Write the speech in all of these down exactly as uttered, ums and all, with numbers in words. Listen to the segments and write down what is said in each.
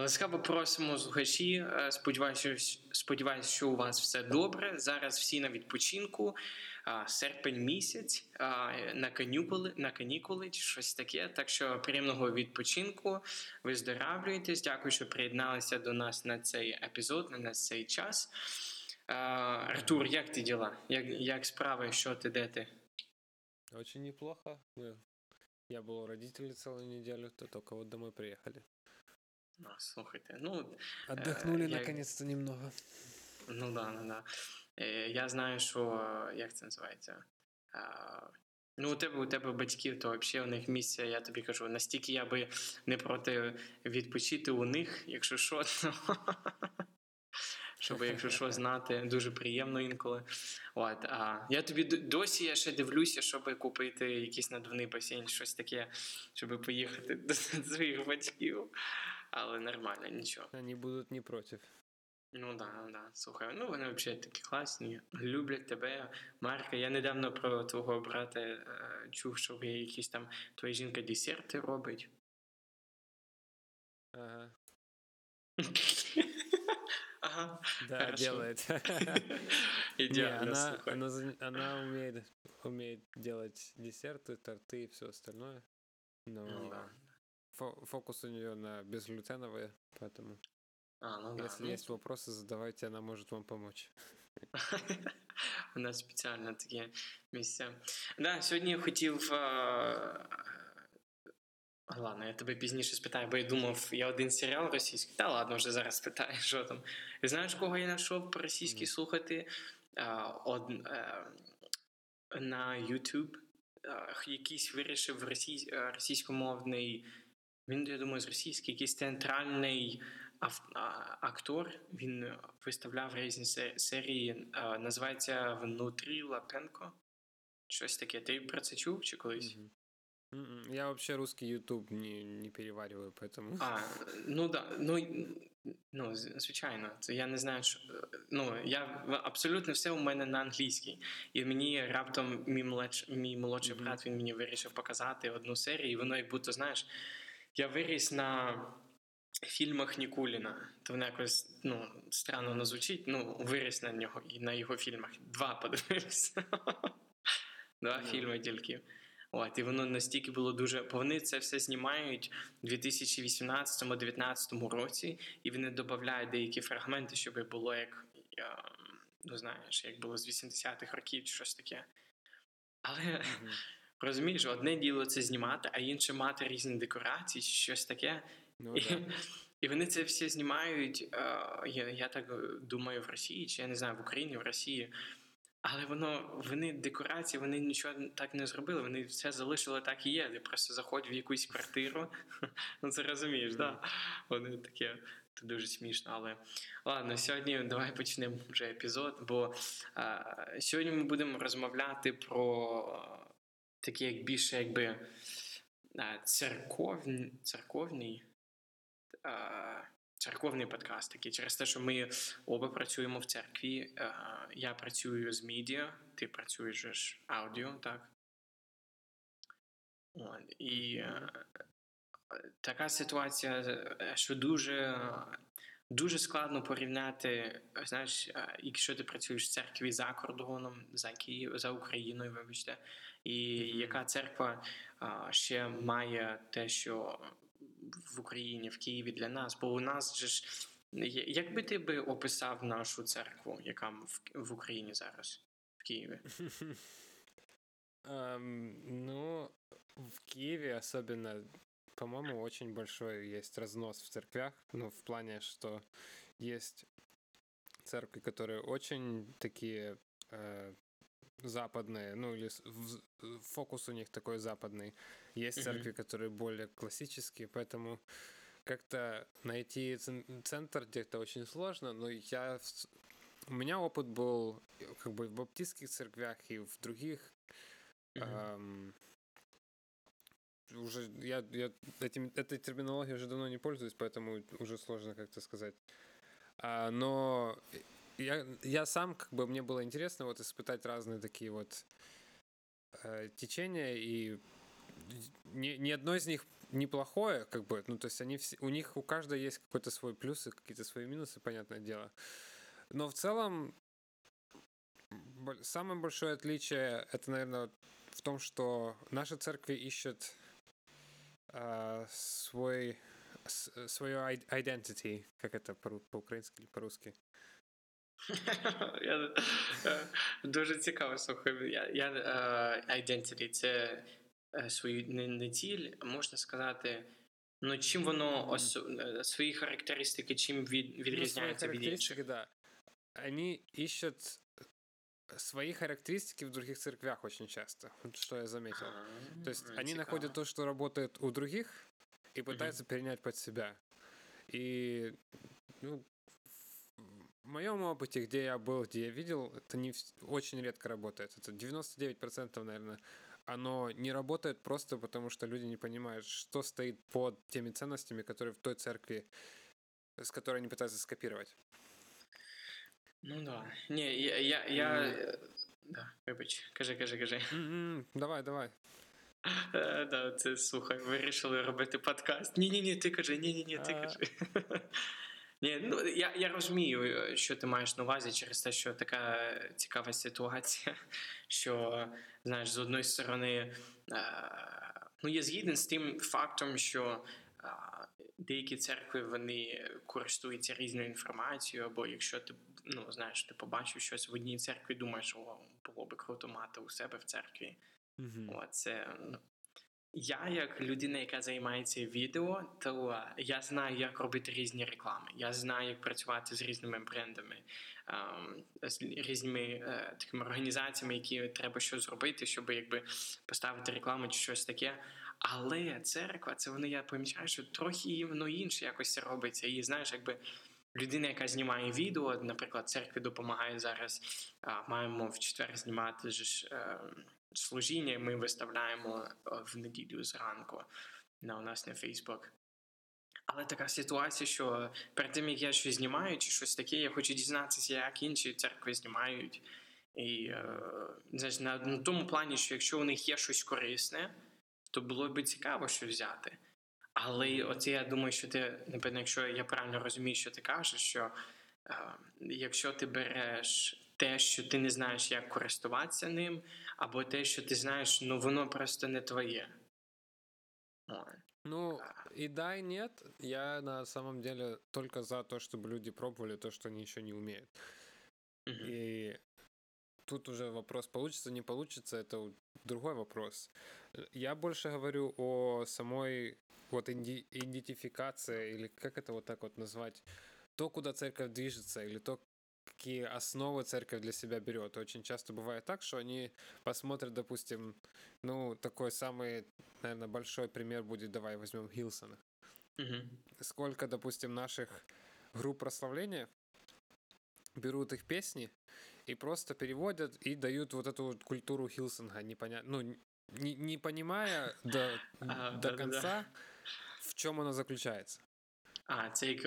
Ласкаво просимо, слухачі. Сподіваюся, сподіваюся, що у вас все добре. Зараз всі на відпочинку. Серпень місяць, на канікули, на канікули, щось таке. Так що приємного відпочинку. Ви здоравлюєтесь. Дякую, що приєдналися до нас на цей епізод, на цей час. Артур, як ти діла? Як, як справи? Що ти, де ти? Очень неплохо. Я был у родителей целую неделю, то только вот домой приехали. Ну, слушайте, ну... Отдохнули, я... наконец-то, немного. Ну, да, ну, да. Я знаю, що... Як це називається? Ну, у тебе, у тебе батьків, то взагалі у них місце, я тобі кажу, настільки я би не проти відпочити у них, якщо що, то... Щоб, якщо що, знати, дуже приємно інколи. От, а я тобі досі я ще дивлюся, щоб купити якийсь надувний басейн, щось таке, щоб поїхати до своїх батьків. Але нормально, нічого. Вони будуть не проти. Ну, да, да, слухай. Ну, вони взагалі такі класні, люблять тебе. Марка, я недавно про твого брата чув, що ви якісь там, твоя жінка десерти робить. Ага. Ага, да, хорошо. Делает. Идеально, слухай. Она, она умеет, умеет делать десерты, торты и все остальное. Но ну, да. Фокус у нее на безглютеновые, поэтому а, ну, если да, есть ну... вопросы, задавайте, она может вам помочь. У нас спеціально такі місця. Да, сьогодні я хотів... Ладно, я тебе пізніше спитаю, бо я думав, я один серіал російський. Та ладно, вже зараз спитаю, що там. Знаєш, кого я знайшов по російськи mm. слухати? Uh, од, uh, на YouTube uh, якийсь вирішив росій, uh, російськомовний, він, я думаю, з російський, якийсь центральний ав, uh, актор. Він виставляв різні серії, uh, називається «Внутрі Лапенко». Щось таке. Ти про це чув чи колись? Mm-hmm. Я вообще русский YouTube не, не перевариваю, поэтому... А, ну да, ну, ну звичайно, це я не знаю, що... Ну, я абсолютно все у мене на англійській. І мені раптом мій, млад... мій молодший mm-hmm. брат, він мені вирішив показати одну серію, і воно як будто, знаєш, я виріс на... фільмах Никулина. То вона якось, ну, странно назвучить, ну, виріс на нього і на його фільмах. Два подивився. Два фільми тільки. От, і воно настільки було дуже... Вони це все знімають у дві тисячі вісімнадцятому-дві тисячі дев'ятнадцятому році, і вони додають деякі фрагменти, щоб було як, ну знаєш, як було з вісімдесятих років чи щось таке. Але, mm-hmm. розумієш, одне діло це знімати, а інше мати різні декорації чи щось таке. Ну, і, да. І вони це все знімають, я, я так думаю, в Росії, чи я не знаю, в Україні, в Росії... Але воно, вони декорації, вони нічого так не зробили, вони все залишили так і є. Ти просто заходь в якусь квартиру, ну це розумієш, так? Вони таке, це дуже смішно, але... Ладно, сьогодні давай почнемо вже епізод, бо сьогодні ми будемо розмовляти про такі, як більше, якби, церковний... Церковний подкаст такий, через те, що ми оба працюємо в церкві. Я працюю з медіа, ти працюєш з аудіо, так? І така ситуація, що дуже, дуже складно порівняти, знаєш, якщо ти працюєш в церкві за кордоном, за Києвом, за Україною, вибачте, і яка церква ще має те, що... в Україні, в Києві для нас, бо у нас же ж... Як би ти би описав нашу церкву, яка в, в Україні зараз, в Києві? Um, ну, в Киеве особенно, по-моему, очень большой есть разнос в церквях, ну, в плане, что есть церкви, которые очень такие э, западные, ну, или в, фокус у них такой западный. Есть mm-hmm. церкви, которые более классические, поэтому как-то найти центр где-то очень сложно, но я... У меня опыт был как бы в баптистских церквях и в других. Mm-hmm. Эм, уже я, я этим, этой терминологией уже давно не пользуюсь, поэтому уже сложно как-то сказать. А, но... Я, я сам, как бы, мне было интересно вот испытать разные такие вот э, течения, и ни, ни одно из них неплохое, как бы, ну, то есть они все, у них у каждого есть какой-то свой плюс и какие-то свои минусы, понятное дело. Но в целом самое большое отличие это, наверное, в том, что наши церкви ищут э, свой, с, свою identity, как это по- по-украински или по-русски. Дуже цікаво, слухай. Identity – це свою не ціль, можна сказати, ну чим воно, свої характеристики, чим відрізняється від інших. Они ищут свои характеристики в других церквях очень часто, что я заметил. А-а-а, то есть они цикаво. находят то, что работает у других, и пытаются mm-hmm. перенять под себя. И ну, в моем опыте, где я был, где я видел, это не, очень редко работает. Это девяносто девять процентов, наверное, оно не работает просто потому, что люди не понимают, что стоит под теми ценностями, которые в той церкви, с которой они пытаются скопировать. Ну да. Не, я... я, я... Mm. Да, вибач. Кажи, кажи, кажи. Mm-hmm. Давай, давай. Uh, да, це, слухай, вирішили робити подкаст. Ні-ні-ні, ти кажи, ні-ні-ні, ти uh. кажи. Ні, ну, я, я розумію, що ти маєш на увазі через те, що така цікава ситуація, що, знаєш, з одної сторони, uh, ну, я згіден з тим фактом, що uh, деякі церкви, вони користуються різною інформацією, або якщо ти, ну, знаєш, ти побачив щось в одній церкві, думаєш, о, було би круто мати у себе в церкві. Mm-hmm. О, це, ну, я, як людина, яка займається відео, то я знаю, як робити різні реклами, я знаю, як працювати з різними брендами, з різними такими організаціями, які треба щось зробити, щоб якби поставити рекламу чи щось таке. Але церква, це воно, я помічаю, що трохи воно інше якось робиться. І знаєш, якби людина, яка знімає відео, наприклад, церкві допомагає зараз, маємо в четвер знімати ж служіння, ми виставляємо в неділю зранку на у нас на Фейсбук. Але така ситуація, що перед тим, як я щось знімаю чи щось таке, я хочу дізнатися, як інші церкви знімають. І знаєш, на, на тому плані, що якщо у них є щось корисне, то було б цікаво щось взяти. Але оце, я думаю, що ти, напевно, якщо я правильно розумію, що ти кажеш, що е, якщо ти береш те, що ти не знаєш, як користуватися ним, або те, що ти знаєш, ну, воно просто не твоє. Ну, и да, и нет. Я на самом деле только за то, чтобы люди пробовали то, что они еще не умеют. Mm-hmm. И тут уже вопрос, получится, не получится, это другой вопрос. Я больше говорю о самой вот идентификации, или как это вот так вот назвать, то, куда церковь движется, или то, какие основы церковь для себя берет. Очень часто бывает так, что они посмотрят, допустим, ну, такой самый, наверное, большой пример будет, давай возьмем Хиллсона. Mm-hmm. Сколько, допустим, наших групп прославления берут их песни и просто переводят и дают вот эту вот культуру Хиллсонга, непоня... ну, не, не понимая до, а, до да, конца, да, да. в чем она заключается. А, це як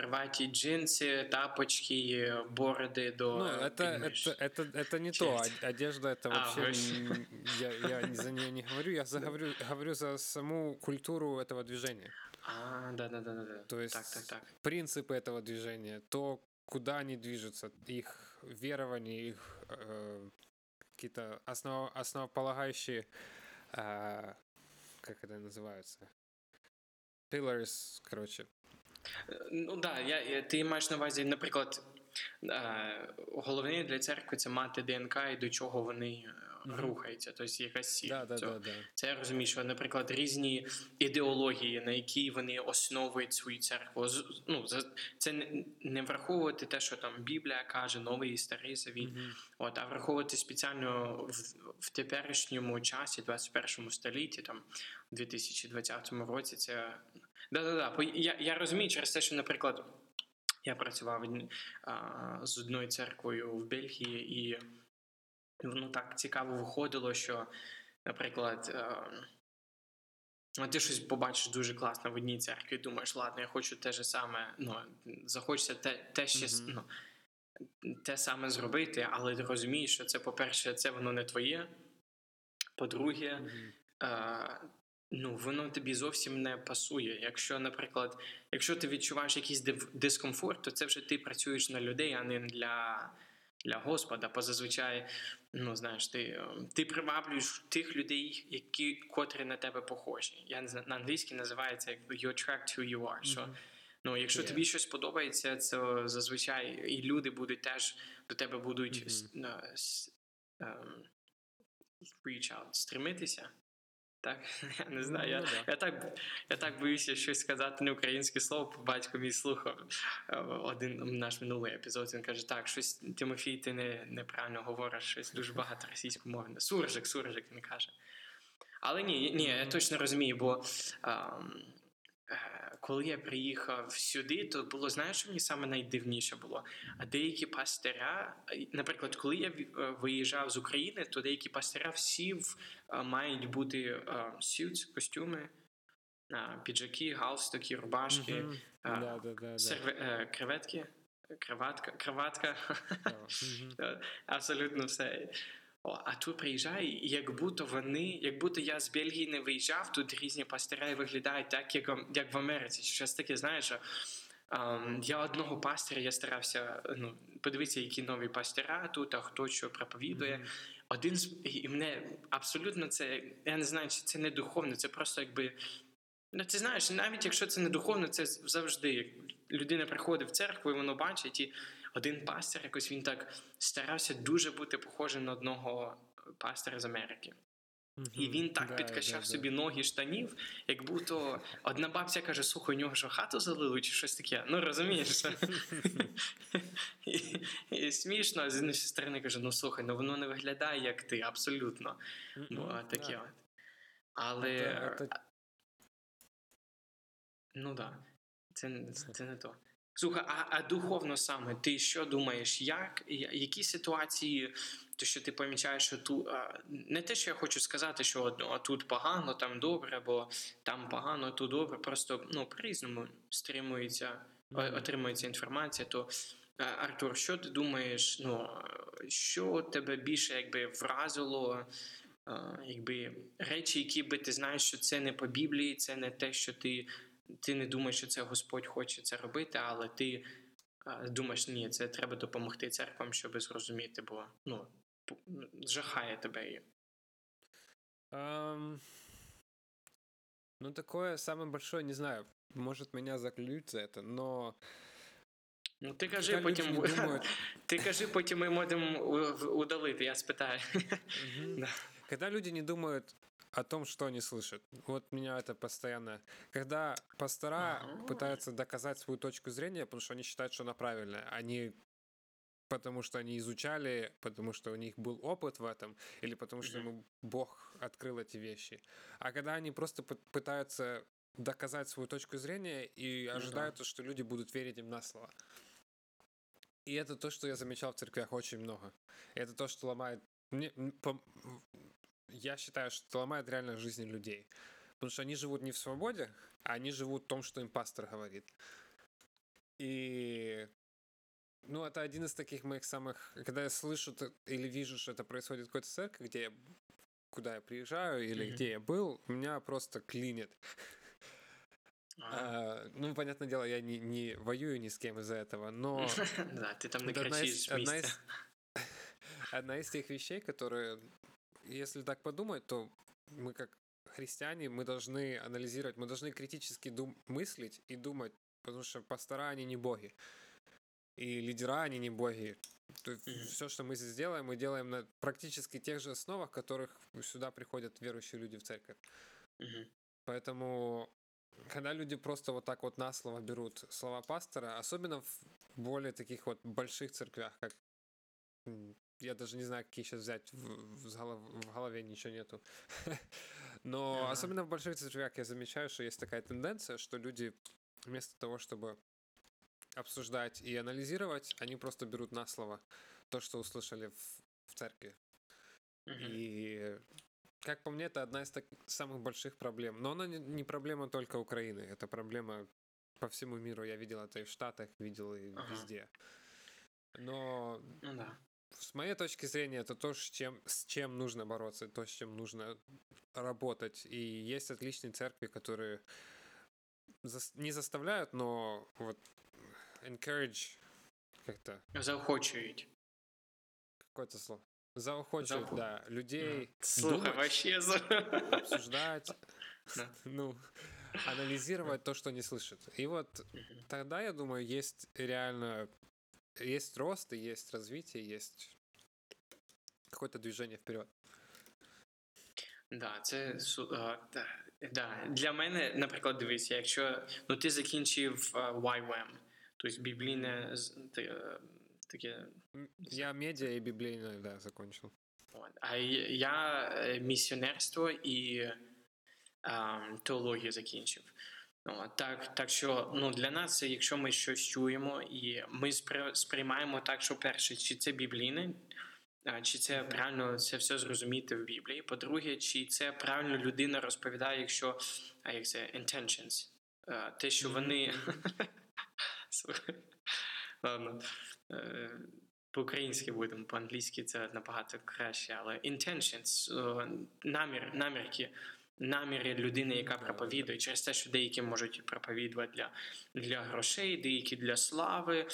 рваті джинси, тапочки, бороди до... Ну, это, это, это, это не Черт. то. Одежда, это вообще... А, не, я, я за нее не говорю, я за, говорю, говорю за саму культуру этого движения. А, да-да-да. То есть так, так, так. принципы этого движения, то, куда они движутся, их верования, их э, какие-то основ, основополагающие... Э, как это называется? Pillars, короче. Ну, да, я, я, ти маєш на увазі, наприклад, е, головне для церкви – це мати ДНК і до чого вони mm-hmm. рухаються, тобто якась сіль. Да, да, да, да. Це я розумію, що, наприклад, різні ідеології, на які вони основують свою церкву. Ну, це не, не враховувати те, що там Біблія каже, Новий і Старий Завіт, mm-hmm. от, а враховувати спеціально в, в теперішньому часі, двадцять першому столітті, там, у дві тисячі двадцятому році, це... Да-да-да, я, я розумію через те, що, наприклад, я працював а, з одною церквою в Бельгії, і воно так цікаво виходило, що, наприклад, а, ти щось побачиш дуже класно в одній церкві, думаєш, ладно, я хочу те ж саме, ну, захочеться те, те ще, mm-hmm. ну, те саме зробити, але ти розумієш, що це, по-перше, це воно не твоє, по-друге, mm-hmm. а, ну, воно тобі зовсім не пасує. Якщо, наприклад, якщо ти відчуваєш якийсь дискомфорт, то це вже ти працюєш на людей, а не для, для Господа. Позазвичай, ну, знаєш, ти, ти приваблюєш тих людей, які, котрі на тебе похожі. Я не знаю, на англійській називається you attract who you are. Mm-hmm. So, ну, якщо yeah. тобі щось подобається, це зазвичай і люди будуть теж до тебе будуть mm-hmm. с, um, reach out, стремитися. Так, я не знаю, я, я, так, я так боюся щось сказати, не українське слово, батько мій слухав один наш минулий епізод, він каже, так, щось, Тимофій, ти не, неправильно говориш, щось дуже багато російськомовне, суржик, суржик, він каже. Але ні, ні, я точно розумію, бо ем, е, коли я приїхав сюди, то було, знаєш, що мені саме найдивніше було? А деякі пастиря, наприклад, коли я виїжджав з України, то деякі пастиря всі в мають бути сюц, uh, костюми, uh, піджаки, галстуки, рубашки, mm-hmm. uh, да, да, да, серве- да. креветки, криватка, криватка. Oh. Mm-hmm. Абсолютно все. О, а тут приїжджає, як будто вони, як будто я з Бельгії не виїжджав, тут різні пастирі виглядають так, як, як в Америці. Щось таке, знаєш, що Um, я одного пастиря, я старався ну, подивитися, які нові пастиря тут, а хто що проповідує. Mm-hmm. Один з... І мене абсолютно це, я не знаю, чи це не духовно, це просто якби... Ну, ти знаєш, навіть якщо це не духовно, це завжди. Людина приходить в церкву, і воно бачить, і один пастир якось він так старався дуже бути похожим на одного пастиря з Америки. Mm-hmm. І він так да, підкачав да, собі да. ноги штанів, як будто одна бабця каже, слухай, у нього що, хату залили чи щось таке? Ну, розумієш? і, і смішно, а з іншої сторони каже, ну, слухай, ну, воно не виглядає, як ти, абсолютно. Mm-hmm. Бо таке yeah. от. Але... Yeah, that... Ну, так. Да. Це, це не то. Слухай, а, а духовно саме, ти що думаєш, як, які ситуації, то що ти помічаєш, що тут, а, не те, що я хочу сказати, що от, а тут погано, там добре, бо там погано, тут добре, просто, ну, по-різному стримується, mm-hmm. отримується інформація, то, а, Артур, що ти думаєш, ну, що тебе більше, якби, вразило, а, якби, речі, які би ти знаєш, що це не по Біблії, це не те, що ти... Ти не думаєш, що це Господь хоче це робити, але ти а, думаєш, ні, це треба допомогти церквам, щоб зрозуміти, бо ну, жахає тебе. Um, ну, такое самое большое, не знаю, может меня заклюють за это, но... Ну, ти кажи, потім... ти кажи, потім ми можемо удалити, я спитаю. Mm-hmm. да. Когда люди не думают о том, что они слышат. Вот меня это постоянно... Когда пастора uh-huh. пытаются доказать свою точку зрения, потому что они считают, что она правильная. Они... Потому что они изучали, потому что у них был опыт в этом, или потому что uh-huh. им Бог открыл эти вещи. А когда они просто пытаются доказать свою точку зрения и ожидают, uh-huh. что люди будут верить им на слово. И это то, что я замечал в церквях очень много. Это то, что ломает... Мне... Я считаю, что ломает реально жизни людей. Потому что они живут не в свободе, а они живут в том, что им пастор говорит. И... Ну, это один из таких моих самых... Когда я слышу или вижу, что это происходит в какой-то церкви, где я... куда я приезжаю или mm-hmm. где я был, меня просто клинит. А, ну, понятное дело, я не, не воюю ни с кем из-за этого, но... Да, ты там накричишь вместе. Одна из тех вещей, которые... Если так подумать, то мы как христиане, мы должны анализировать, мы должны критически дум- мыслить и думать, потому что пастора, они не боги, и лидера, они не боги. То есть все, что мы здесь делаем, мы делаем на практически тех же основах, которых сюда приходят верующие люди в церковь. Mm-hmm. Поэтому, когда люди просто вот так вот наслово берут слова пастора, особенно в более таких вот больших церквях, как... Я даже не знаю, какие сейчас взять, в, в, голов, в голове ничего нету. Но ага. особенно в больших церквях я замечаю, что есть такая тенденция, что люди вместо того, чтобы обсуждать и анализировать, они просто берут на слово то, что услышали в, в церкви. Угу. И, как по мне, это одна из так, самых больших проблем. Но она не, не проблема только Украины, это проблема по всему миру. Я видел это и в Штатах, видел и ага. везде. Но... Ну да. с моей точки зрения, это то, с чем, с чем нужно бороться, то, с чем нужно работать. И есть отличные церкви, которые за, не заставляют, но вот encourage как-то... Заохочивать. Какое-то слово. Заохочивать, Заоху... да. Людей Слуха думать, вообще... обсуждать, ну, анализировать то, что не слышат. И вот тогда, я думаю, есть реально... Есть рост, и есть развитие, есть какое-то движение вперед. Да, це да. Для мене, наприклад, дивися, якщо ну, ти закінчив уай дабл ю эй эм, тобто біблійне таке. Я медіа і біблійне, да, закінчив. А я місіонерство і теологію закінчив. Ну, так, так що ну, для нас, якщо ми щось чуємо, і ми сприймаємо так, що перше, чи це біблійне, чи це правильно це все зрозуміти в Біблії. По-друге, чи це правильно людина розповідає, якщо, а як це, intentions, те, що вони... Ладно, по-українськи будемо, по-англійськи це набагато краще, але intentions, намір, намірки, наміри людини, яка проповідує, через те, що деякі можуть проповідувати для, для грошей, деякі для слави.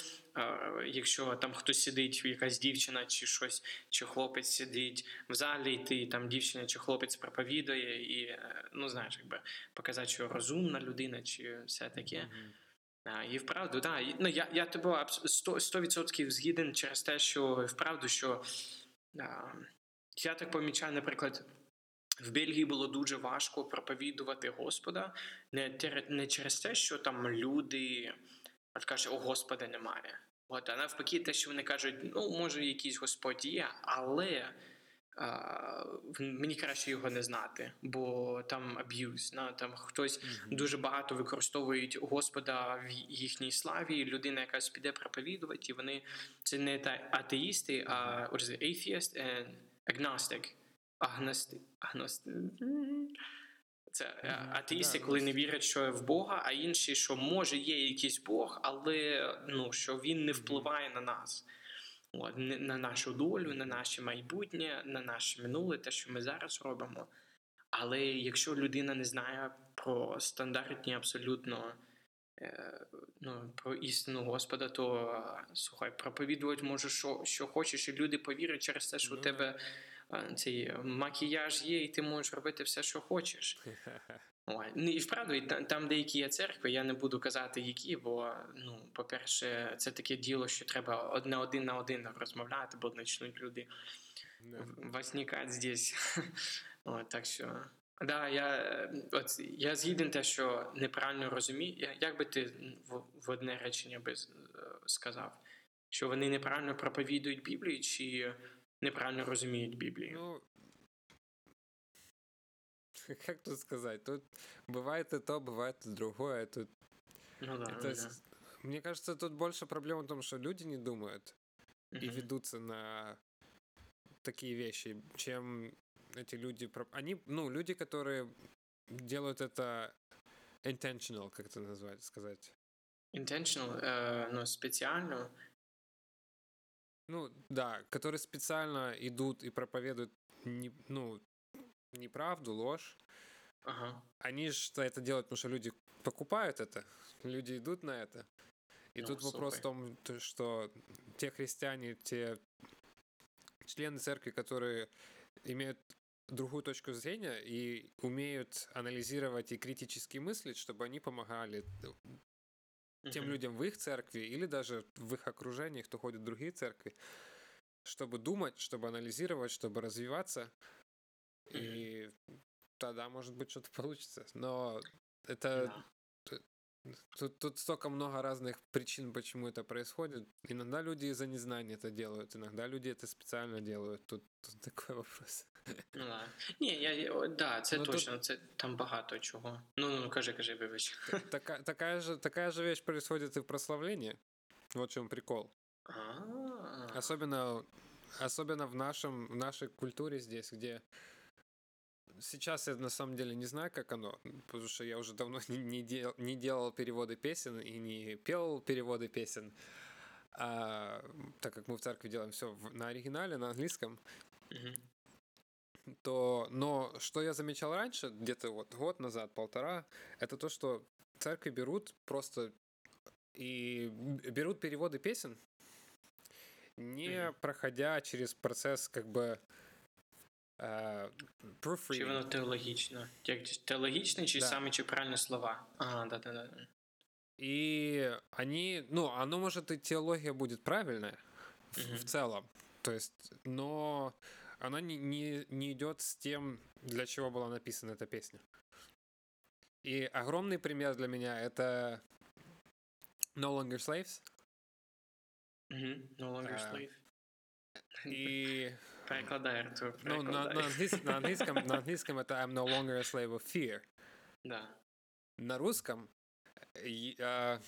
Якщо там хтось сидить, якась дівчина чи щось, чи хлопець сидить в залі, ти там дівчина чи хлопець проповідує і, ну, знаєш, якби показати, що розумна людина чи все таке. І вправду, да, ну, я, я тобі сто відсотків згіден через те, що вправду, що я так помічаю, наприклад, в Бельгії було дуже важко проповідувати Господа не, не через те, що там люди кажуть, о, Господа немає. От, а навпаки, те, що вони кажуть, ну, може, якийсь Господь є, але а, мені краще його не знати, бо там аб'юз, на, там хтось mm-hmm. дуже багато використовують Господа в їхній славі, людина якась піде проповідувати, і вони, це не та атеїсти, а atheist and agnostic. Агностик. Агностик. Це атеїсти, коли не вірять, що в Бога, а інші, що може є якийсь Бог, але ну, що він не впливає на нас. От, на нашу долю, на наше майбутнє, на наше минуле, те, що ми зараз робимо. Але якщо людина не знає про стандартні абсолютно ну, про істину Господа, то слухай, проповідувати може, що, що хочеш, і люди повірять через те, що у тебе цей макіяж є, і ти можеш робити все, що хочеш. І вправду, там деякі є церкви, я не буду казати, які, бо, ну, по-перше, це таке діло, що треба одне один на один розмовляти, бо почнуть люди возникати здесь. От, так що... Да, я, от, я згіден те, що неправильно розумію. Як би ти в, в одне речення би сказав? Що вони неправильно проповідують Біблію, чи неправильно розуміють Біблію? Ну, як тут сказати? Тут буває і то, буває і другое. Тут... Ну, да, это... да. Мне кажется, тут больше проблема в том, что люди не думают uh-huh. и ведутся на такие вещи, чем... эти люди, они, ну, люди, которые делают это intentional, как это назвать, сказать. Intentional, э, но специально. Ну, да, которые специально идут и проповедуют, не, ну, неправду, ложь. Ага. Они же это делают, потому что люди покупают это, люди идут на это. И ну, тут супер. Вопрос в том, что те христиане, те члены церкви, которые имеют другую точку зрения и умеют анализировать и критически мыслить, чтобы они помогали тем mm-hmm. людям в их церкви или даже в их окружении, кто ходит в другие церкви, чтобы думать, чтобы анализировать, чтобы развиваться, mm-hmm. и тогда, может быть, что-то получится. Но это... Yeah. Тут, тут столько много разных причин, почему это происходит. Иногда люди из-за незнания это делают, иногда люди это специально делают. Тут, тут такой вопрос. Ну, да. Ні, я, да, це но точно, тут... це, там багато чого. Ну, ну, кажи, кажи, вибач. Така, такая же, такая же вещь происходит и в прославлении. Вот в чем прикол. А-а-а. Особенно, особенно в, нашем, в нашей культуре здесь, где... Сейчас я на самом деле не знаю, как оно, потому что я уже давно не, не, дел, не делал переводы песен и не пел переводы песен. А так как мы в церкви делаем все на оригинале, на английском, mm-hmm. то, но что я замечал раньше, где-то вот год назад, полтора, это то, что церкви берут просто и берут переводы песен, не mm-hmm. проходя через процесс как бы э, proofreading. Чи воно теологічно? Як теологічно, чи да. саме, чи правильні слова? Ага, да-да-да. И они, ну, оно, может, и теология будет правильная mm-hmm. в, в целом, то есть, но она не, не, не идет с тем, для чего была написана эта песня. И огромный пример для меня — это No Longer Slaves. Mm-hmm. No Longer uh, Slave. И... Перекладай, Артур, перекладай. Ну, на, на, английском, на, английском, на английском это I'm no longer a slave of fear. Да. На русском Я,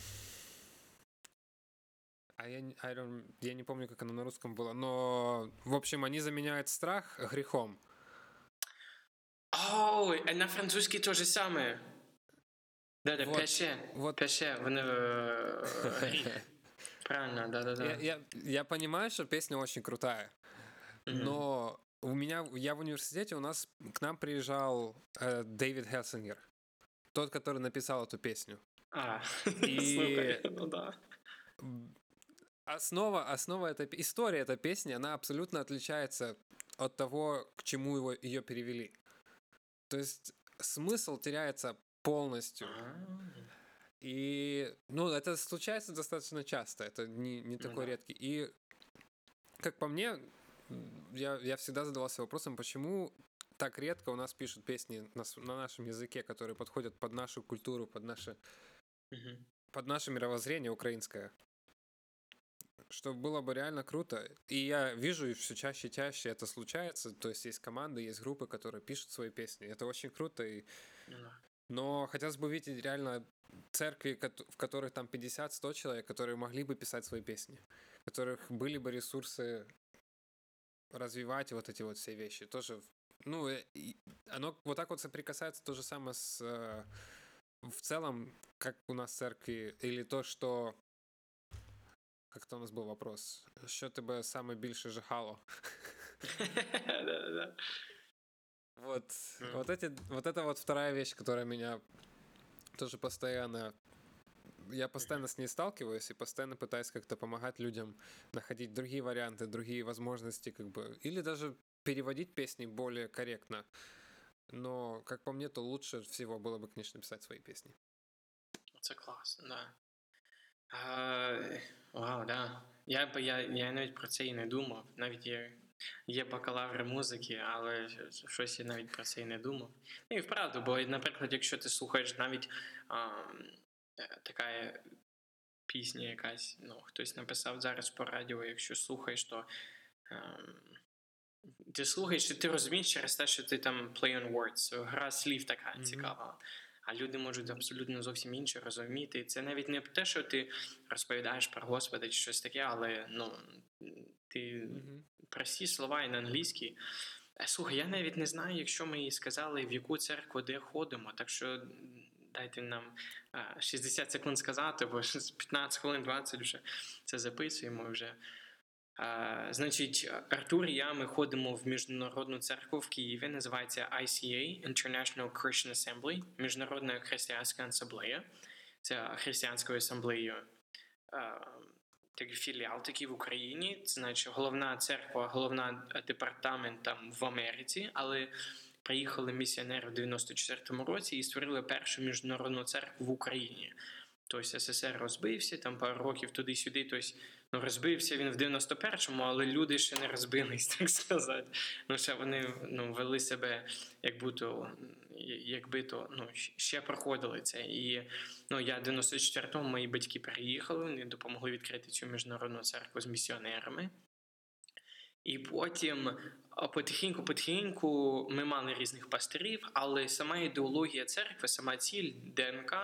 а я, I don't, я не помню, как оно на русском было, но, в общем, они заменяют страх грехом. О, oh, на французский то же самое. Да-да, вот, пеше, вот. пеше, правильно, да-да-да. Я, я, я понимаю, что песня очень крутая, mm-hmm. но у меня, я в университете, у нас к нам приезжал э, Дэвид Хелсингер, тот, который написал эту песню. А, и сука, ну да. Основа, основа этой, история этой песни, она абсолютно отличается от того, к чему его, ее перевели. То есть смысл теряется полностью. И, ну, это случается достаточно часто, это не, не такой mm-hmm. редкий. И, как по мне, я, я всегда задавался вопросом, почему так редко у нас пишут песни на, на нашем языке, которые подходят под нашу культуру, под наше... Mm-hmm. под наше мировоззрение украинское. Что было бы реально круто. И я вижу, и все чаще и чаще это случается. То есть есть команды, есть группы, которые пишут свои песни. Это очень круто. И... Mm-hmm. Но хотелось бы видеть реально церкви, в которых там пятьдесят-сто человек, которые могли бы писать свои песни. У которых были бы ресурсы развивать вот эти вот все вещи. Тоже, ну, оно вот так вот соприкасается то же самое с... В целом, как у нас в церкви, или то, что... Как-то у нас был вопрос. Що тебе саме більше жахало? Вот. Вот эти... Вот это вот вторая вещь, которая меня тоже постоянно... Я постоянно с ней сталкиваюсь и постоянно пытаюсь как-то помогать людям находить другие варианты, другие возможности, как бы... Или даже переводить песни более корректно. Но, как по мне, то лучше всего было бы, конечно, писать свои песни. Це класно, да. Uh, вау, да. Я, я, я навіть про це і не думав. Навіть є, є бакалаври музики, але щось я навіть про це і не думав. Ну і вправду, бо, наприклад, якщо ти слухаєш навіть uh, така пісня якась, ну, хтось написав зараз по радіо, якщо слухаєш, то... Uh, Ти слухаєш, і ти розумієш через те, що ти там play on words, гра слів така mm-hmm. цікава, а люди можуть абсолютно зовсім інше розуміти. І це навіть не те, що ти розповідаєш про Господа чи щось таке, але ну, ти mm-hmm. прості слова і на англійській. Слухай, я навіть не знаю, якщо ми їй сказали, в яку церкву, де ходимо, так що дайте нам шістдесят секунд сказати, бо п'ятнадцять хвилин, двадцять вже це записуємо вже. Uh, значить, Артур і я, ми ходимо в міжнародну церкву в Києві, називається ай сі ей, International Christian Assembly, Міжнародна християнська асамблея. Це християнською асамблеєю uh, такий філіал такий в Україні. Це значить головна церква, головна департамент там в Америці, але приїхали місіонери в дев'яносто четвертому році і створили першу міжнародну церкву в Україні. Тобто СССР розбився, там пару років туди-сюди, тобто, ну, розбився він в дев'яносто першому, але люди ще не розбились, так сказати. Ну, ще вони, ну, вели себе, як будто, якби то, ну, ще проходили це. І, ну, я в дев'яносто четвертому, мої батьки переїхали, вони допомогли відкрити цю міжнародну церкву з місіонерами. І потім потихеньку-потихеньку ми мали різних пастирів, але сама ідеологія церкви, сама ціль, ДНК,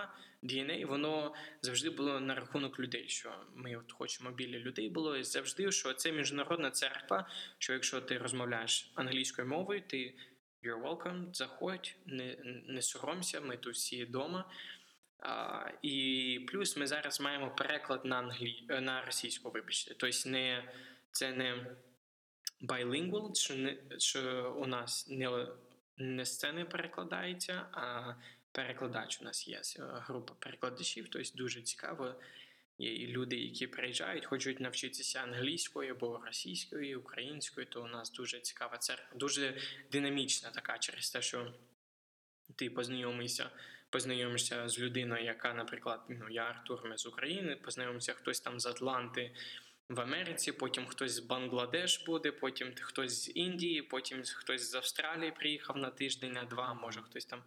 ді ен ей, воно завжди було на рахунок людей, що ми от хочемо біля людей було, і завжди, що це міжнародна церква, що якщо ти розмовляєш англійською мовою, ти you're welcome, заходь, не, не соромся, ми тут всі вдома. А, і плюс ми зараз маємо переклад на англі... на російську, вибачте. Тобто не... це не bilingual, що, не... що у нас не... не сцени перекладається, а перекладач у нас є, група перекладачів. Тобто дуже цікаво. Є і люди, які приїжджають, хочуть навчитися англійською або російською, українською, то у нас дуже цікава церква, дуже динамічна така, через те, що ти познайомишся, познайомишся з людиною, яка, наприклад, ну, я Артур, ми з України, познайомимося хтось там з Атланти в Америці, потім хтось з Бангладеш буде, потім хтось з Індії, потім хтось з Австралії приїхав на тиждень, на два, може хтось там...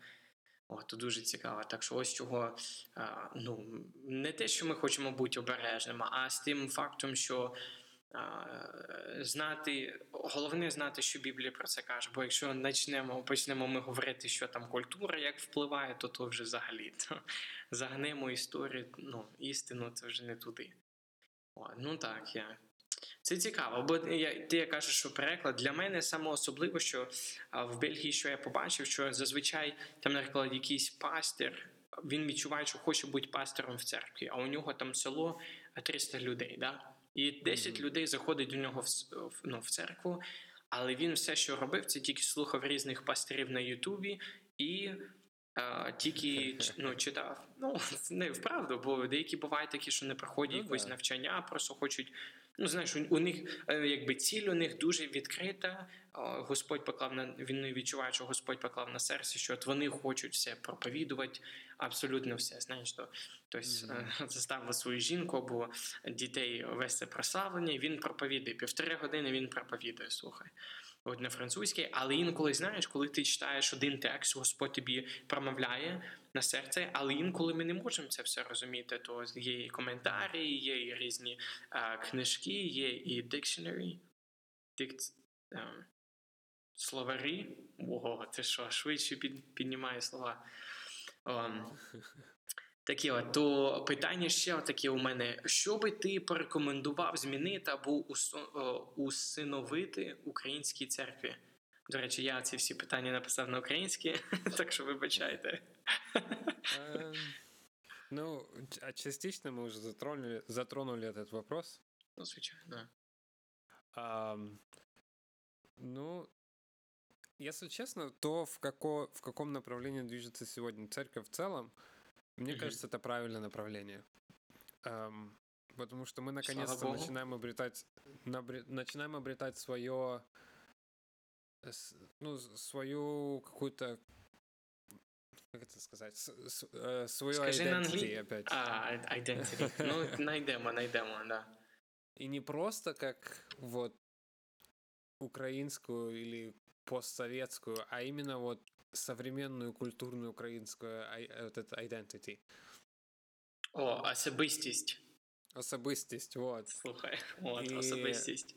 О, то дуже цікаво. Так що ось чого, а, ну, не те, що ми хочемо бути обережними, а з тим фактом, що а, знати, головне знати, що Біблія про це каже. Бо якщо начнемо, почнемо ми говорити, що там культура як впливає, то то вже взагалі то загнемо історію, ну, істину, це вже не туди. О, ну так, я... Це цікаво, бо я, ти я кажу, що переклад для мене саме особливо, що а, в Бельгії, що я побачив, що зазвичай там, наприклад, якийсь пастир, він відчуває, що хоче бути пастиром в церкві, а у нього там село триста людей, да? І десять mm-hmm. людей заходить до нього в, в, ну, в церкву, але він все, що робив, це тільки слухав різних пастирів на Ютубі і а, тільки ну, читав. Ну, не вправду, бо деякі бувають такі, що не проходять mm-hmm. якогось навчання, а просто хочуть. Ну, знаєш, у них, якби, ціль у них дуже відкрита. Господь поклав на... Він відчуває, що Господь поклав на серці, що от вони хочуть все проповідувати, абсолютно все, знаєш, то... Тобто, mm-hmm. заставив свою жінку або дітей вести прославлення, і він проповідає. Півтори години він проповідає, слухай. От на французькій. Але інколи, знаєш, коли ти читаєш один текст, Господь тобі промовляє на серце, але інколи ми не можемо це все розуміти. То є і коментарі, є і різні а, книжки, є і dictionary, дикт... а, словарі. Ого, ти що, швидше під, піднімає слова. А, такі от, то питання ще таке у мене. Що би ти порекомендував змінити або усиновити українській церкві? До речі, я ці всі питання написав на українській, так що вибачайте. Ну, частично ми вже затронули этот вопрос. Ну, звичайно. Ну, если честно, то в каком направлении движется сегодня церковь в целом, мне mm-hmm. кажется, это правильное направление. Эм, потому что мы наконец-то начинаем обретать, набре, начинаем обретать свое, ну, свою какую-то, как это сказать, с, с, э, свою Скажи identity опять. А, identity. Ну, найдемо, найдемо, да. И не просто как вот украинскую или постсоветскую, а именно вот современную культурную українську вот этот identity. О, особистість. Особистість, вот. Слухай, вот, и особистість.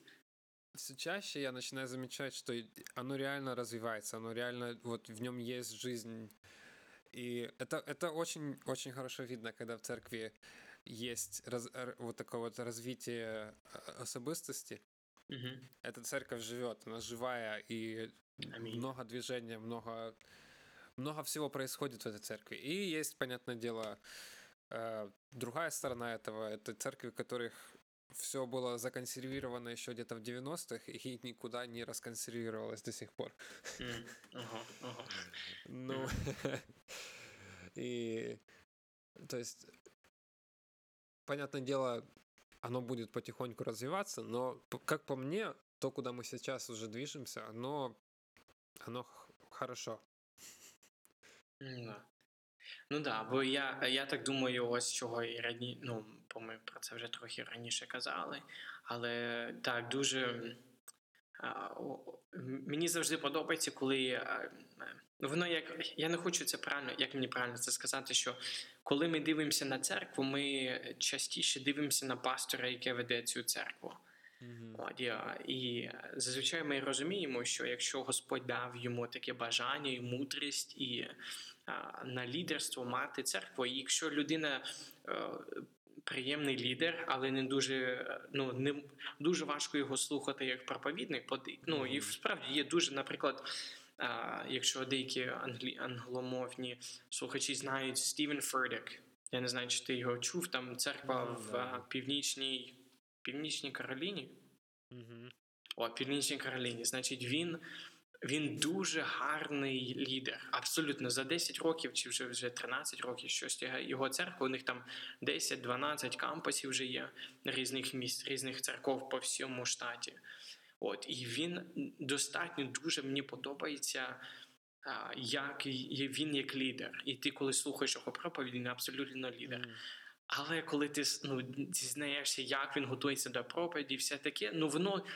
Все чаще я начинаю замечать, что оно реально развивается, оно реально, вот в нем есть жизнь. И это, это очень, очень хорошо видно, когда в церкви есть раз, вот такое вот развитие особистости. Угу. Эта церковь живет, она живая, и Аминь. много движения, много, много всего происходит в этой церкви. И есть, понятное дело, другая сторона этого, это церкви, в которых все было законсервировано еще где-то в девяностых и никуда не расконсервировалось до сих пор. Ну, и, то есть, понятное дело, оно будет потихоньку развиваться, но, как по мне, то, куда мы сейчас уже движемся, оно, оно х- хорошо. Да. Ну да, бо я, я так думаю, ось чого і раніше, ну, бо ми про це вже трохи раніше казали, але так, дуже... А, о, мені завжди подобається, коли... А, воно як... Я не хочу це правильно... Як мені правильно це сказати, що коли ми дивимося на церкву, ми частіше дивимося на пастора, який веде цю церкву. Mm-hmm. От, я, і зазвичай ми розуміємо, що якщо Господь дав йому таке бажання і мудрість, і а, на лідерство мати церкву, і якщо людина... А, приємний лідер, але не дуже, ну, не дуже важко його слухати як проповідник. Ну, і справді є дуже, наприклад, а, якщо деякі англі, англомовні слухачі знають Стівен Фуртік, Я не знаю, чи ти його чув, там церква mm-hmm. в а, північній, північній Кароліні. Mm-hmm. О, Північній Кароліні. Значить, він, він дуже гарний лідер. Абсолютно. За десять років, чи вже, вже тринадцять років, щось його церква, у них там десять-дванадцять кампусів вже є різних місць, різних церков по всьому штаті. От, і він достатньо дуже мені подобається, як він як лідер. І ти, коли слухаєш його проповідь, він абсолютно лідер. Mm. Але коли ти ну, дізнаєшся, як він готується до проповіді і все таке, ну воно...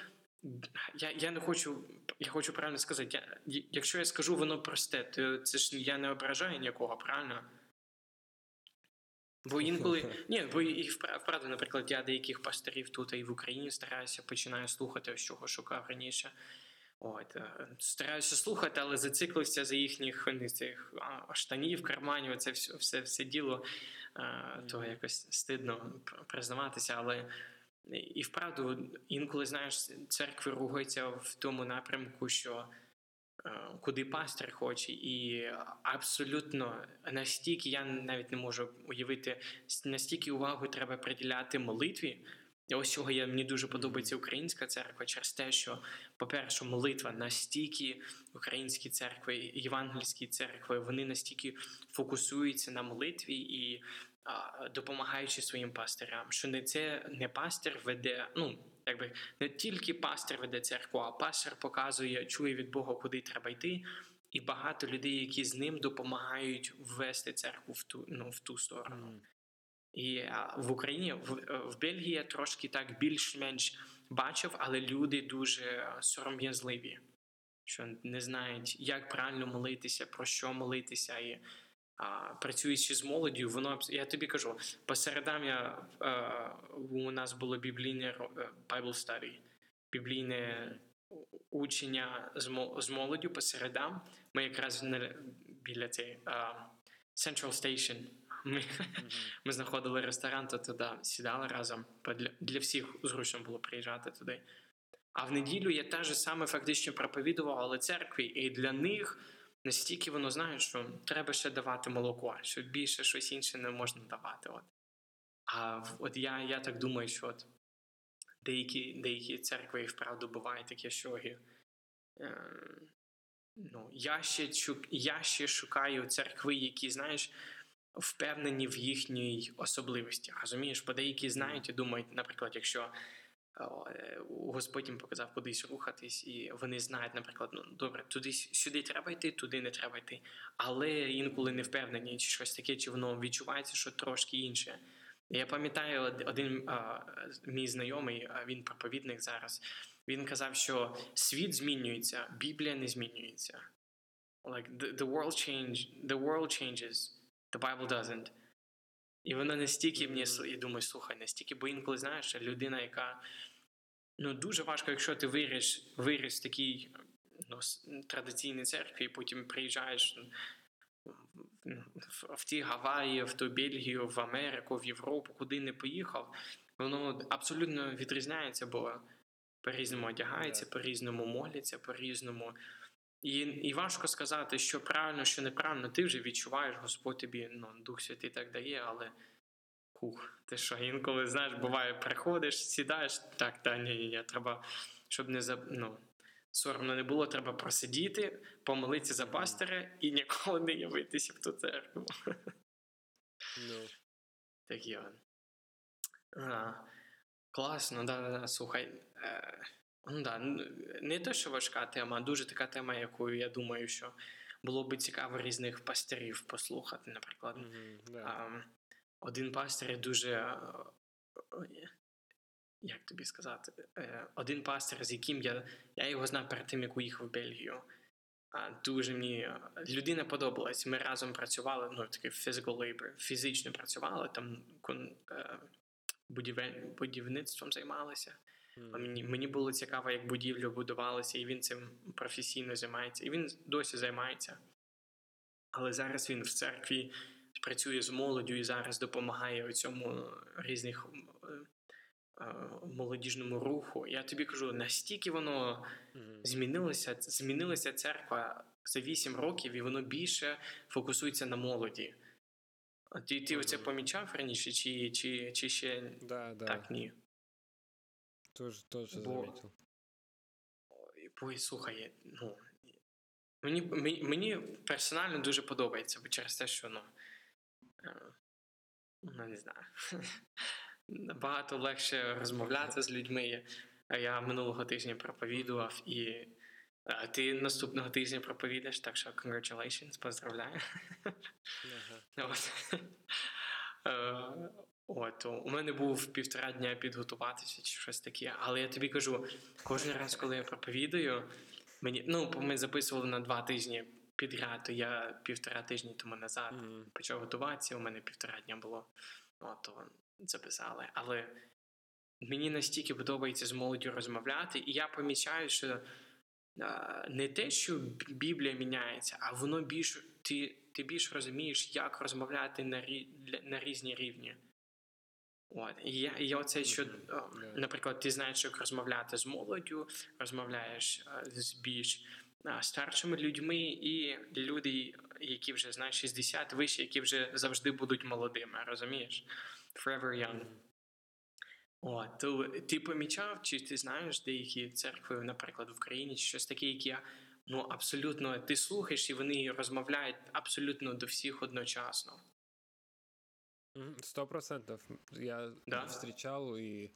Я, я не хочу, я хочу правильно сказати, я, якщо я скажу, воно просте, то це ж я не ображаю нікого, правильно? Бо інколи, ні, бо і вправду, наприклад, я деяких пасторів тут і в Україні стараюся, починаю слухати, з чого шукав раніше. От, стараюся слухати, але зациклився за їхніх цих штанів, карманів, це все, все, все діло, то якось стидно признаватися, але і вправду, інколи, знаєш, церкви рухаються в тому напрямку, що куди пастор хоче, і абсолютно настільки, я навіть не можу уявити, настільки увагу треба приділяти молитві. І ось цього я, мені дуже подобається українська церква через те, що, по-перше, молитва настільки, українські церкви, євангельські церкви, вони настільки фокусуються на молитві і а, допомагаючи своїм пастирям, що не це не пастир веде, ну, якби не тільки пастир веде церкву, а пастир показує, чує від Бога, куди треба йти, і багато людей, які з ним допомагають ввести церкву в ту, ну, в ту сторону. І в Україні, в, в Бельгії я трошки так більш-менш бачив, але люди дуже сором'язливі, що не знають, як правильно молитися, про що молитися. І а, працюючи з молоддю, воно, я тобі кажу, по середам я, а, у нас було біблійне Bible study, біблійне учення з, з молоддю по середам. Ми якраз на, біля цієї Central Station. Ми, mm-hmm. ми знаходили ресторан, то туди сідали разом. Для, для всіх зручно було приїжджати туди. А в неділю я те ж саме фактично проповідував, але церкві. І для них настільки воно знає, що треба ще давати молоко, що більше щось інше не можна давати. От. А от я, я так думаю, що от деякі, деякі церкви, вправду, буває таке, що е, ну, я, ще, я ще шукаю церкви, які, знаєш, впевнені в їхній особливості. Розумієш, бо деякі знають і думають, наприклад, якщо Господь їм показав кудись рухатись, і вони знають, наприклад, ну, добре, туди, сюди треба йти, туди не треба йти. Але інколи не впевнені, чи щось таке, чи воно відчувається, що трошки інше. Я пам'ятаю, один а, мій знайомий, він проповідник зараз, він казав, що світ змінюється, Біблія не змінюється. Like, the, the world change, the world changes. The Bible doesn't. І вона настільки мені, я думаю, слухай, настільки, бо інколи, знаєш, людина, яка, ну, дуже важко, якщо ти виріш, виріш в такій, ну, традиційній церкві, і потім приїжджаєш в, в ті Гаваї, в ту Бельгію, в Америку, в Європу, куди не поїхав, воно абсолютно відрізняється, бо по-різному одягається, по-різному моляться, по-різному... І, і важко сказати, що правильно, що неправильно. Ти вже відчуваєш, Господь тобі, ну, Дух Святий так дає, але хух, ти що, інколи, знаєш, буває, приходиш, сідаєш, так, та, ні, ні, треба, щоб не за, ну, соромно не було, треба просидіти, помолитися за пастиря і ніколи не явитися в ту церкву. No. Так, Іван. А, класно, да-да-да, слухай. Ну, да, не те, що важка тема, а дуже така тема, якою, я думаю, що було би цікаво різних пастирів послухати, наприклад. Mm-hmm, yeah. Один пастир дуже, як тобі сказати, один пастир, з яким я, я його знав перед тим, як уїхав в Бельгію. Дуже мені, людина подобалась, ми разом працювали, ну, такий physical labor, фізично працювали, там будівництвом займалися. Mm. Мені, мені було цікаво, як будівля будувалася, і він цим професійно займається. І він досі займається. Але зараз він в церкві працює з молоддю і зараз допомагає у цьому різних е, е, молодіжному руху. Я тобі кажу, настільки воно mm. змінилося, змінилася церква за вісім років, і воно більше фокусується на молоді. А ти, ти оце помічав раніше, чи, чи, чи ще да, да. так ні? Тож, тож Бо... замітив. Бо, слухай, ну, мені, мені, мені персонально дуже подобається, бо через те, що, ну, ну не знаю, набагато легше розмовляти з людьми. Я минулого тижня проповідував, і а ти наступного тижня проповідаєш, так що congratulations, поздравляю. Uh-huh. От, у мене був півтора дня підготуватися чи щось таке, але я тобі кажу, кожен раз, коли я проповідую, мені, ну, ми записували на два тижні підряд, то я півтора тижні тому назад mm-hmm. почав готуватися, у мене півтора дня було, от, то записали, але мені настільки подобається з молоддю розмовляти, і я помічаю, що не те, що Біблія міняється, а воно більш, ти, ти більш розумієш, як розмовляти на, на різні рівні. От. І я, я оце, що, наприклад, ти знаєш, як розмовляти з молоддю, розмовляєш з більш старшими людьми, і люди, які вже, знаєш, шістдесят вище, які вже завжди будуть молодими, розумієш? Forever young. О, то ти помічав, чи ти знаєш деякі церкви, наприклад, в Україні, чи щось таке, які, ну, абсолютно, ти слухаєш, і вони розмовляють абсолютно до всіх одночасно. Сто процентов. Я да? встречал и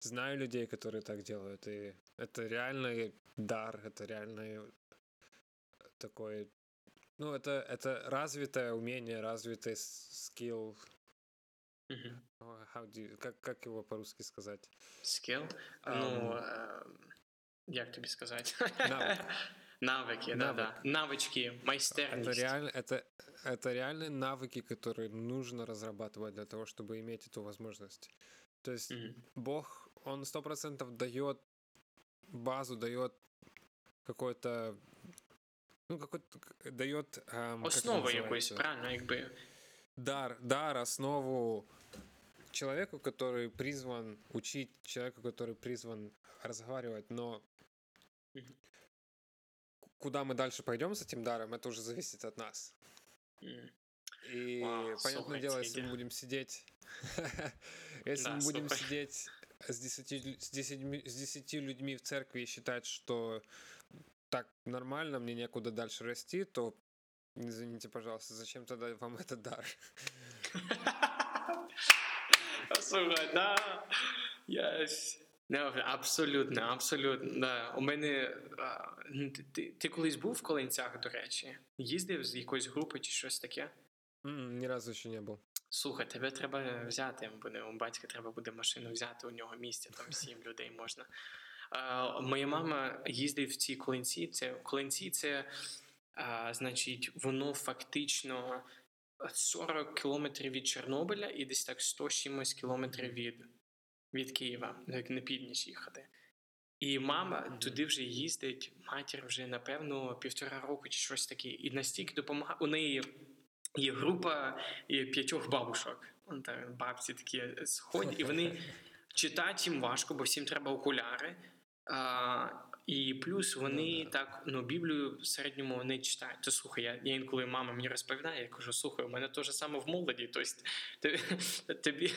знаю людей, которые так делают, и это реальный дар, это реальный такой, ну, это, это развитое умение, развитый скилл. Uh-huh. How do you, как, как его по-русски сказать? Skill? Um, ну, uh, як тобі сказати? Навык. Навыки, навык. Да, да. Навычки, майстерность. Это, реаль, это, это реальные навыки, которые нужно разрабатывать для того, чтобы иметь эту возможность. То есть uh-huh. Бог, он сто процентов дает базу, дает какой-то... Ну, какой-то... Дает... Эм, основу якусь, правильно, як би... Дар, дар, основу человеку, который призван учить, человеку, который призван разговаривать, но mm-hmm. куда мы дальше пойдем с этим даром, это уже зависит от нас. Mm. И, wow, понятное дело, если мы будем сидеть, если мы будем сидеть с десятью людьми в церкви и считать, что так нормально, мне некуда дальше расти, то извините, пожалуйста, зачем тогда вам этот дар? Слухай, да, абсолютно, абсолютно. У мене, ти колись був в Колинцях, до речі? Їздив з якоїсь групи чи щось таке? Ні разу ще не був. Слухай, тебе треба взяти, у батька треба буде машину взяти, у нього місця, там сім людей можна. Моя мама їздить в ці Колинці, це Колинці, це... А, значить, воно фактично сорок кілометрів від Чернобиля і десь так сто сімдесят кілометрів від, від Києва, як на північ їхати. І мама туди вже їздить, матір вже, напевно, півтора року чи щось таке. І настільки допомагає. У неї є група п'ятьох бабушок. Вон там бабці такі сходять, і вони читати їм важко, бо всім треба окуляри. А, і плюс вони ну, так, ну, Біблію в середньому не читають. То, слухай, я, я інколи мама мені розповідає, я кажу, слухай, у мене те ж саме в молоді, тобто тобі,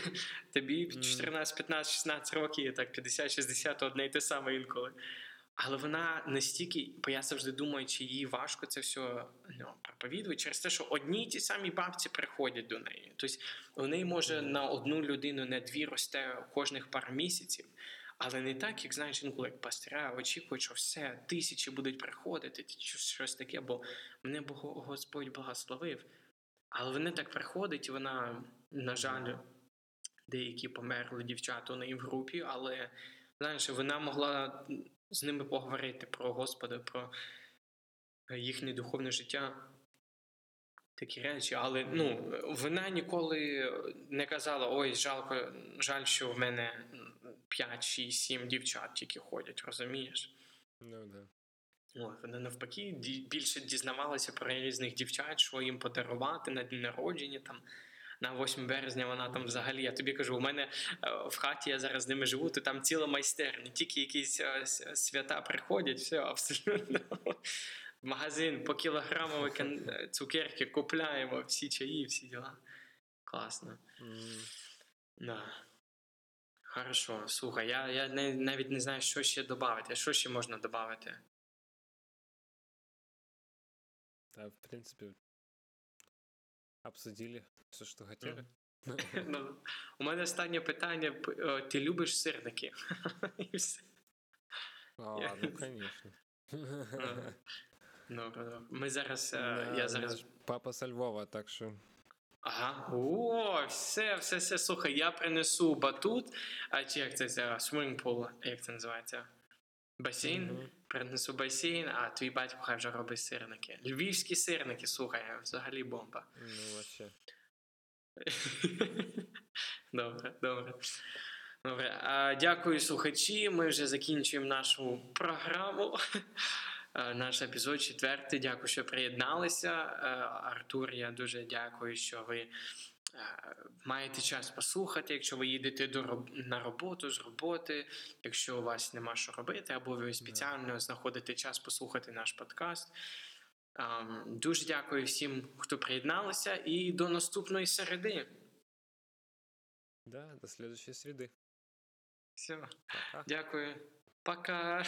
тобі чотирнадцять, п'ятнадцять, шістнадцять років, так, п'ятдесят-шістдесят, одне і те саме інколи. Але вона настільки, бо я завжди думаю, чи їй важко це все ну, проповідувати, через те, що одні ті самі бабці приходять до неї. Тобто у неї, може, на одну людину, на дві росте кожних пару місяців. Але не так, як, знаєш, інколи як пастиря очікують, що все, тисячі будуть приходити, чи щось таке, бо мене Господь благословив. Але вона так приходить, і вона, на жаль, деякі померли дівчата у неї в групі, але, знаєш, вона могла з ними поговорити про Господа, про їхнє духовне життя. Такі речі, але ну, вона ніколи не казала, ой, жалко, жаль, що в мене п'ять, шість, сім дівчат тільки ходять, розумієш? Ну, да. О, вона навпаки більше дізнавалася про різних дівчат, що їм подарувати на день народження, там, на восьме березня вона там взагалі, я тобі кажу, у мене в хаті, я зараз з ними живу, то там ціла майстерня, тільки якісь свята приходять, все, абсолютно. Магазин по кілограмові цукерки купляємо, всі чаї, всі діла. Класно. Mm. Да. Хорошо. Слухай, я, я не, навіть не знаю, що ще додати. Що ще можна додати? Да, в принципе, обсудили все, что хотели. У мене останнє питання. Ти любиш сирники? А, ну, конечно. Ми зараз... Папа со Львова, так що... Ага. О, все, все, все. Слухай, я принесу батут. А чи як це? Свингпул, як це називається? Басейн? Mm-hmm. Принесу басейн, а твій батько хай вже робить сирники. Львівські сирники, слухай, взагалі бомба. Ну, вообще. Добре, добре. Добре. А, дякую, слухачі. Ми вже закінчуємо нашу програму. Наш епізод четвертий. Дякую, що приєдналися. Артур, я дуже дякую, що ви маєте час послухати, якщо ви їдете до роб... на роботу, з роботи, якщо у вас нема що робити, або ви спеціально знаходите час послухати наш подкаст. Um, дуже дякую всім, хто приєдналися, і до наступної середи. Да, до следующей среды. Все. Пока. Дякую. Пока.